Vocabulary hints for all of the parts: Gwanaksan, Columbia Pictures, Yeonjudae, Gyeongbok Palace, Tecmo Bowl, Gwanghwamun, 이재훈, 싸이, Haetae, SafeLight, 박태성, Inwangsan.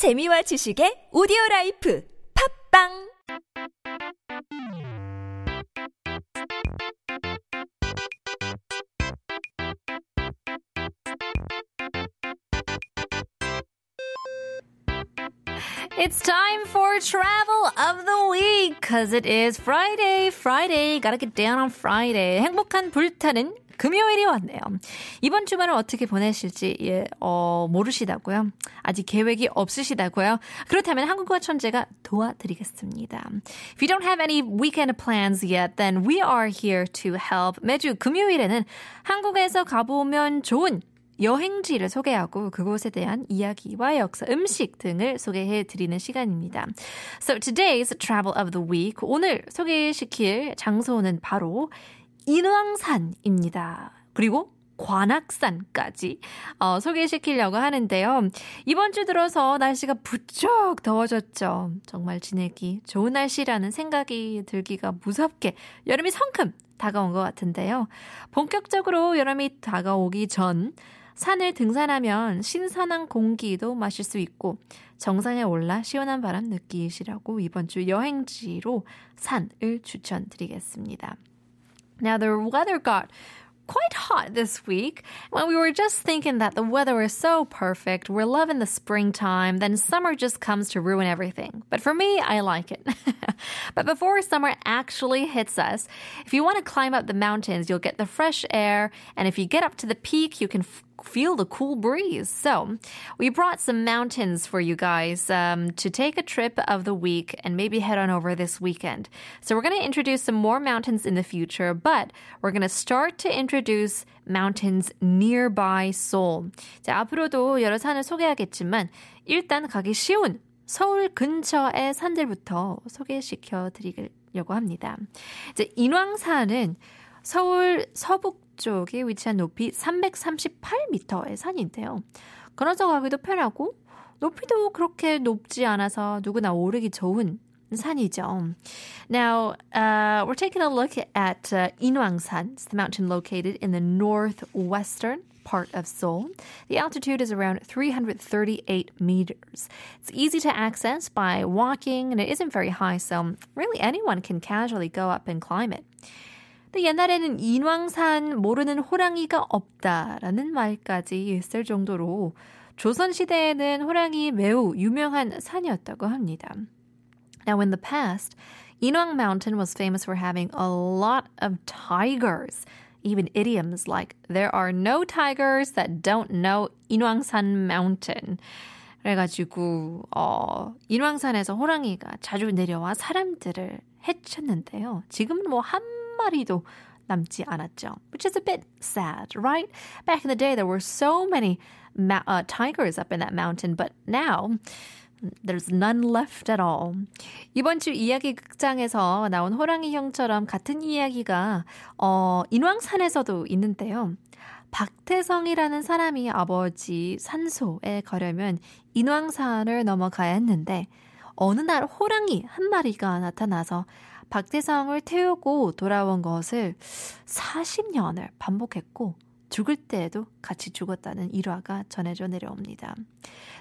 재미와 지식의 오디오라이프 팝빵! It's time for Travel of the Week, cause it is Friday. Gotta get down on Friday. 행복한 불타는 금요일이 왔네요. 이번 주말을 어떻게 보내실지 모르시다고요? 아직 계획이 없으시다고요? 그렇다면 한국어 천재가 도와드리겠습니다. If you don't have any weekend plans yet, then we are here to help. 매주 금요일에는 한국에서 가보면 좋은 여행지를 소개하고 그곳에 대한 이야기와 역사, 음식 등을 소개해드리는 시간입니다. So today's Travel of the Week, 오늘 소개시킬 장소는 바로 인왕산입니다. 그리고 관악산까지 소개시키려고 하는데요. 이번 주 들어서 날씨가 부쩍 더워졌죠. 정말 지내기 좋은 날씨라는 생각이 들기가 무섭게 여름이 성큼 다가온 것 같은데요. 본격적으로 여름이 다가오기 전 산을 등산하면 신선한 공기도 마실 수 있고 정상에 올라 시원한 바람 느끼시라고 이번 주 여행지로 산을 추천드리겠습니다. Now the weather got quite hot this week. When we were just thinking that the weather was so perfect, we're loving the springtime, then summer just comes to ruin everything. But for me, I like it. But before summer actually hits us, if you want to climb up the mountains, you'll get the fresh air, and if you get up to the peak, you can feel the cool breeze. So we brought some mountains for you guys to take a trip of the week and maybe head on over this weekend. So we're going to introduce some more mountains in the future, but we're going to start to introduce mountains nearby Seoul. 자, 앞으로도 여러 산을 소개하겠지만 일단 가기 쉬운 서울 근처의 산들부터 소개시켜 드리려고 합니다. 이제 인왕산은 서울 서북쪽에 위치한 높이 338m의 산인데요. 걸어서 가기도 편하고 높이도 그렇게 높지 않아서 누구나 오르기 좋은 산이죠. Now, we're taking a look at Inwangsan. It's the mountain located in the northwestern part of Seoul. The altitude is around 338 meters. It's easy to access by walking, and it isn't very high, so really anyone can casually go up and climb it. 근데 옛날에는 인왕산 모르는 호랑이가 없다라는 말까지 있을 정도로 조선시대에는 호랑이 매우 유명한 산이었다고 합니다. Now in the past, Inwang Mountain was famous for having a lot of tigers. Even idioms like, there are no tigers that don't know 인왕산 mountain. 그래가지고 인왕산에서 호랑이가 자주 내려와 사람들을 해쳤는데요. 지금은 뭐 한 마리도 남지 않았죠. Which is a bit sad, right? Back in the day, there were so many tigers up in that mountain, but now there's none left at all. 이번 주 이야기 극장에서 나온 호랑이 형처럼 같은 이야기가 인왕산에서도 있는데요. 박태성이라는 사람이 아버지 산소에 가려면 인왕산을 넘어가야 했는데 어느 날 호랑이 한 마리가 나타나서 박태성을 태우고 돌아온 것을 40년을 반복했고 죽을 때에도 같이 죽었다는 일화가 전해져 내려옵니다.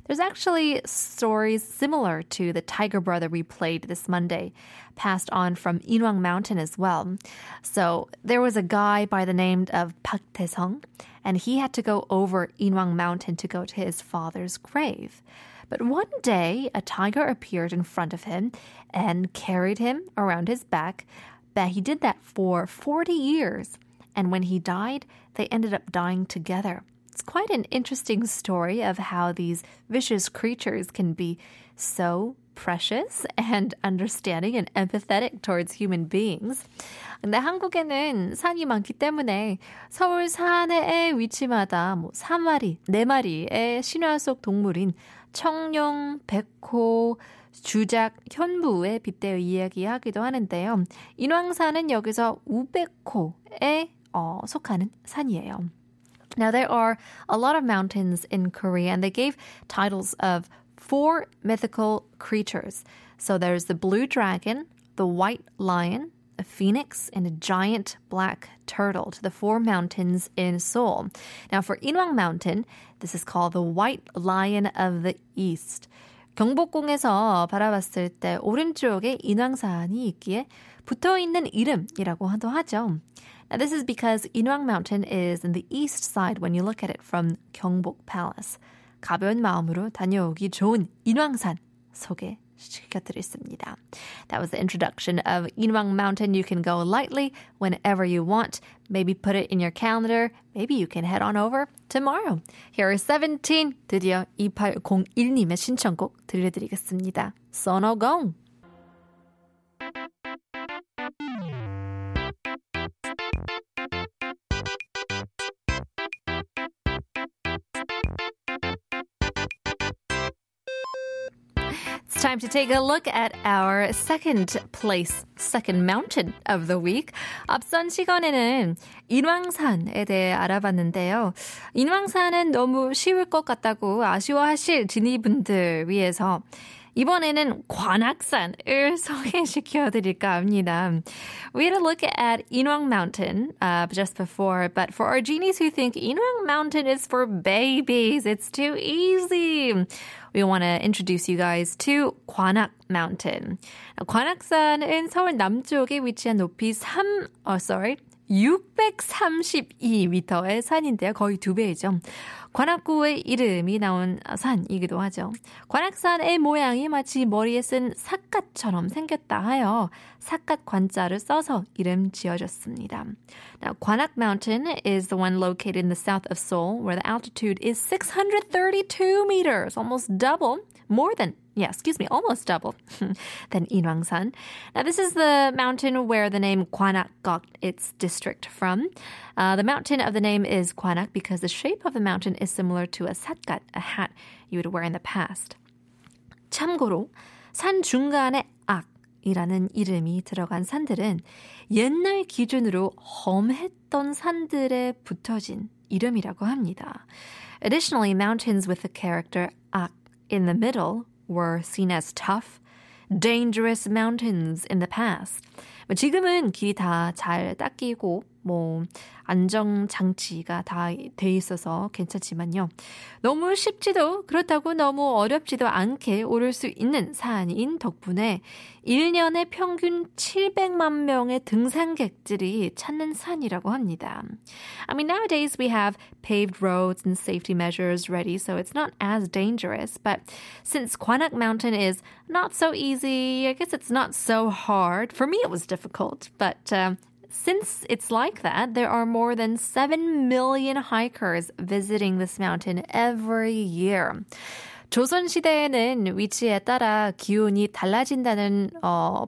There's actually stories similar to the tiger brother we played this Monday, passed on from Inwang Mountain as well. So there was a guy by the name of Park Tae-sung, and he had to go over Inwang Mountain to go to his father's grave. But one day, a tiger appeared in front of him and carried him around his back. But he did that for 40 years. And when he died, they ended up dying together. It's quite an interesting story of how these vicious creatures can be so precious and understanding and empathetic towards human beings. 근데 한국에는 산이 많기 때문에 서울 산의 위치마다 3마리, 4마리의 신화 속 동물인 청룡, 백호, 주작, 현무에 빗대어 이야기하기도 하는데요. 인왕산은 여기서 우백호에 속하는 산이에요. Now there are a lot of mountains in Korea and they gave titles of four mythical creatures. So there's the blue dragon, the white lion, a phoenix, and a giant black turtle to the four mountains in Seoul. Now for Inwang Mountain, this is called the White Lion of the East. 경복궁에서 바라봤을 때 오른쪽에 인왕산이 있기에 붙어있는 이름이라고도 하죠. Now, this is because Inwang Mountain is on the east side when you look at it from Gyeongbok Palace. 가벼운 마음으로 다녀오기 좋은 인왕산 소개시켜드리겠습니다. That was the introduction of Inwang Mountain. You can go lightly whenever you want. Maybe put it in your calendar. Maybe you can head on over tomorrow. Here are 17. 드디어 2801님의 신청곡 들려드리겠습니다. 선호공. It's time to take a look at our second mountain of the week. 앞선 시간에는 인왕산에 대해 알아봤는데요. 인왕산은 너무 쉬울 것 같다고 아쉬워하실 지니분들 위해서 이번에는 관악산을 소개시켜드릴까 합니다. We had a look at Inwang Mountain just before, but for our genies who think Inwang Mountain is for babies, it's too easy. We want to introduce you guys to Gwanak Mountain. 관악산은 서울 남쪽에 위치한 높이 632m의 산인데요. 거의 두 배이죠. 관악구의 이름이 나온 산이기도 하죠. 관악산의 모양이 마치 머리에 쓴 삿갓처럼 생겼다 하여 삿갓 관자를 써서 이름 지어졌습니다. Now, Gwanak Mountain is the one located in the south of Seoul, where the altitude is 632 meters, almost double than Inwangsan. Now, this is the mountain where the name Gwanak got its district from. The mountain of the name is Gwanak because the shape of the mountain is similar to a satgat, a hat you would wear in the past. 참고로 산 중간에 악이라는 이름이 들어간 산들은 옛날 기준으로 험했던 산들에 붙어진 이름이라고 합니다. Additionally, mountains with the character 악 in the middle were seen as tough, dangerous mountains in the past. 지금은 길이 다 잘 닦이고 안정장치가 다 돼 있어서 괜찮지만요. 너무 쉽지도 그렇다고 너무 어렵지도 않게 오를 수 있는 산인 덕분에 1년에 평균 700만 명의 등산객들이 찾는 산이라고 합니다. I mean, nowadays we have paved roads and safety measures ready, so it's not as dangerous. But since Gwanak Mountain is not so easy, I guess it's not so hard. For me, it was difficult, but... Since it's like that, there are more than 7 million hikers visiting this mountain every year. 조선시대에는 위치에 따라 기온이 달라진다는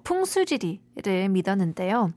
풍수지리를 믿었는데요.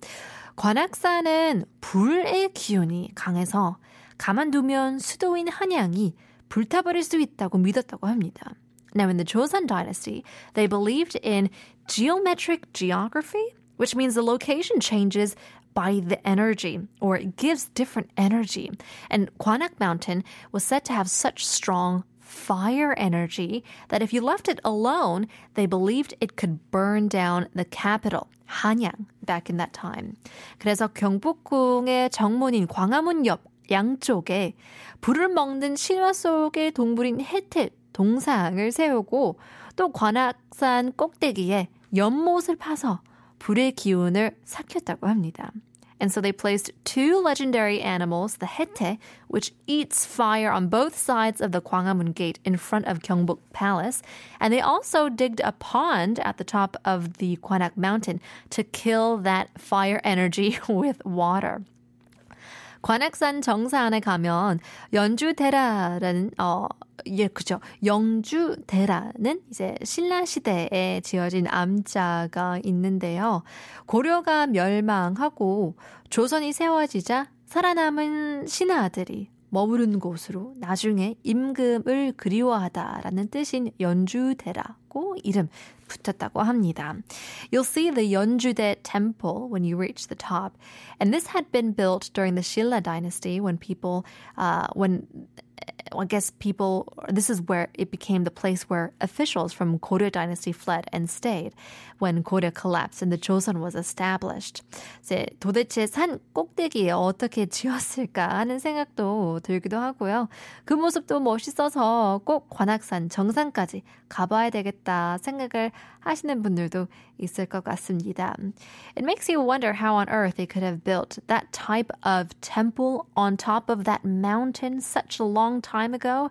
관악산은 불의 기운이 강해서 가만두면 수도인 한양이 불타버릴 수 있다고 믿었다고 합니다. Now, in the Joseon dynasty, they believed in geometric geography, which means the location changes by the energy, or it gives different energy. And Gwanak Mountain was said to have such strong fire energy that if you left it alone, they believed it could burn down the capital, Hanyang, back in that time. 그래서 경복궁의 정문인 광화문 옆 양쪽에 불을 먹는 신화 속의 동물인 해태 동상을 세우고 또 관악산 꼭대기에 연못을 파서 불의 기운을 삭혔다고 합니다. And so they placed two legendary animals, the Haetae, which eats fire on both sides of the Gwanghwamun gate in front of Gyeongbok Palace. And they also digged a pond at the top of the Gwanak Mountain to kill that fire energy with water. 관악산 정상에 가면 영주대라는 이제 신라 시대에 지어진 암자가 있는데요. 고려가 멸망하고 조선이 세워지자 살아남은 신하들이 머무른 곳으로 나중에 임금을 그리워하다라는 뜻인 연주대라고 이름 붙였다고 합니다. You'll see the Yeonjudae temple when you reach the top. And this had been built during the Silla dynasty when people, when I guess people, this is where it became the place where officials from Goryeo dynasty fled and stayed when Goryeo collapsed and the Joseon was established. 이제 도대체 산 꼭대기에 어떻게 지었을까 하는 생각도 들기도 하고요. 그 모습도 멋있어서 꼭 관악산 정상까지 가봐야 되겠다 생각을 하시는 분들도 있을 것 같습니다. It makes you wonder how on earth they could have built that type of temple on top of that mountain such a long time ago.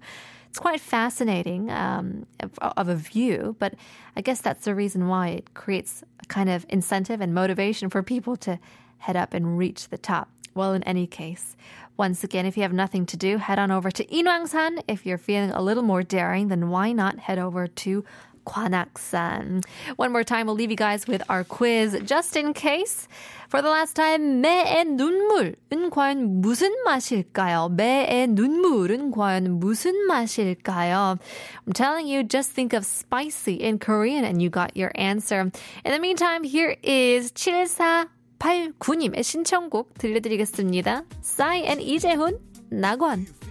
It's quite fascinating of a view, but I guess that's the reason why it creates a kind of incentive and motivation for people to head up and reach the top. Well, in any case, once again, if you have nothing to do, head on over to Inwangsan. If you're feeling a little more daring, then why not head over to Gwanaksan. One more time, we'll leave you guys with our quiz. Just in case, for the last time, 매의 눈물은 과연 무슨 맛일까요? 매의 눈물은 과연 무슨 맛일까요? I'm telling you, just think of spicy in Korean and you got your answer. In the meantime, here is 7489님의 신청곡 들려드리겠습니다. 싸이 and 이재훈, 낙원.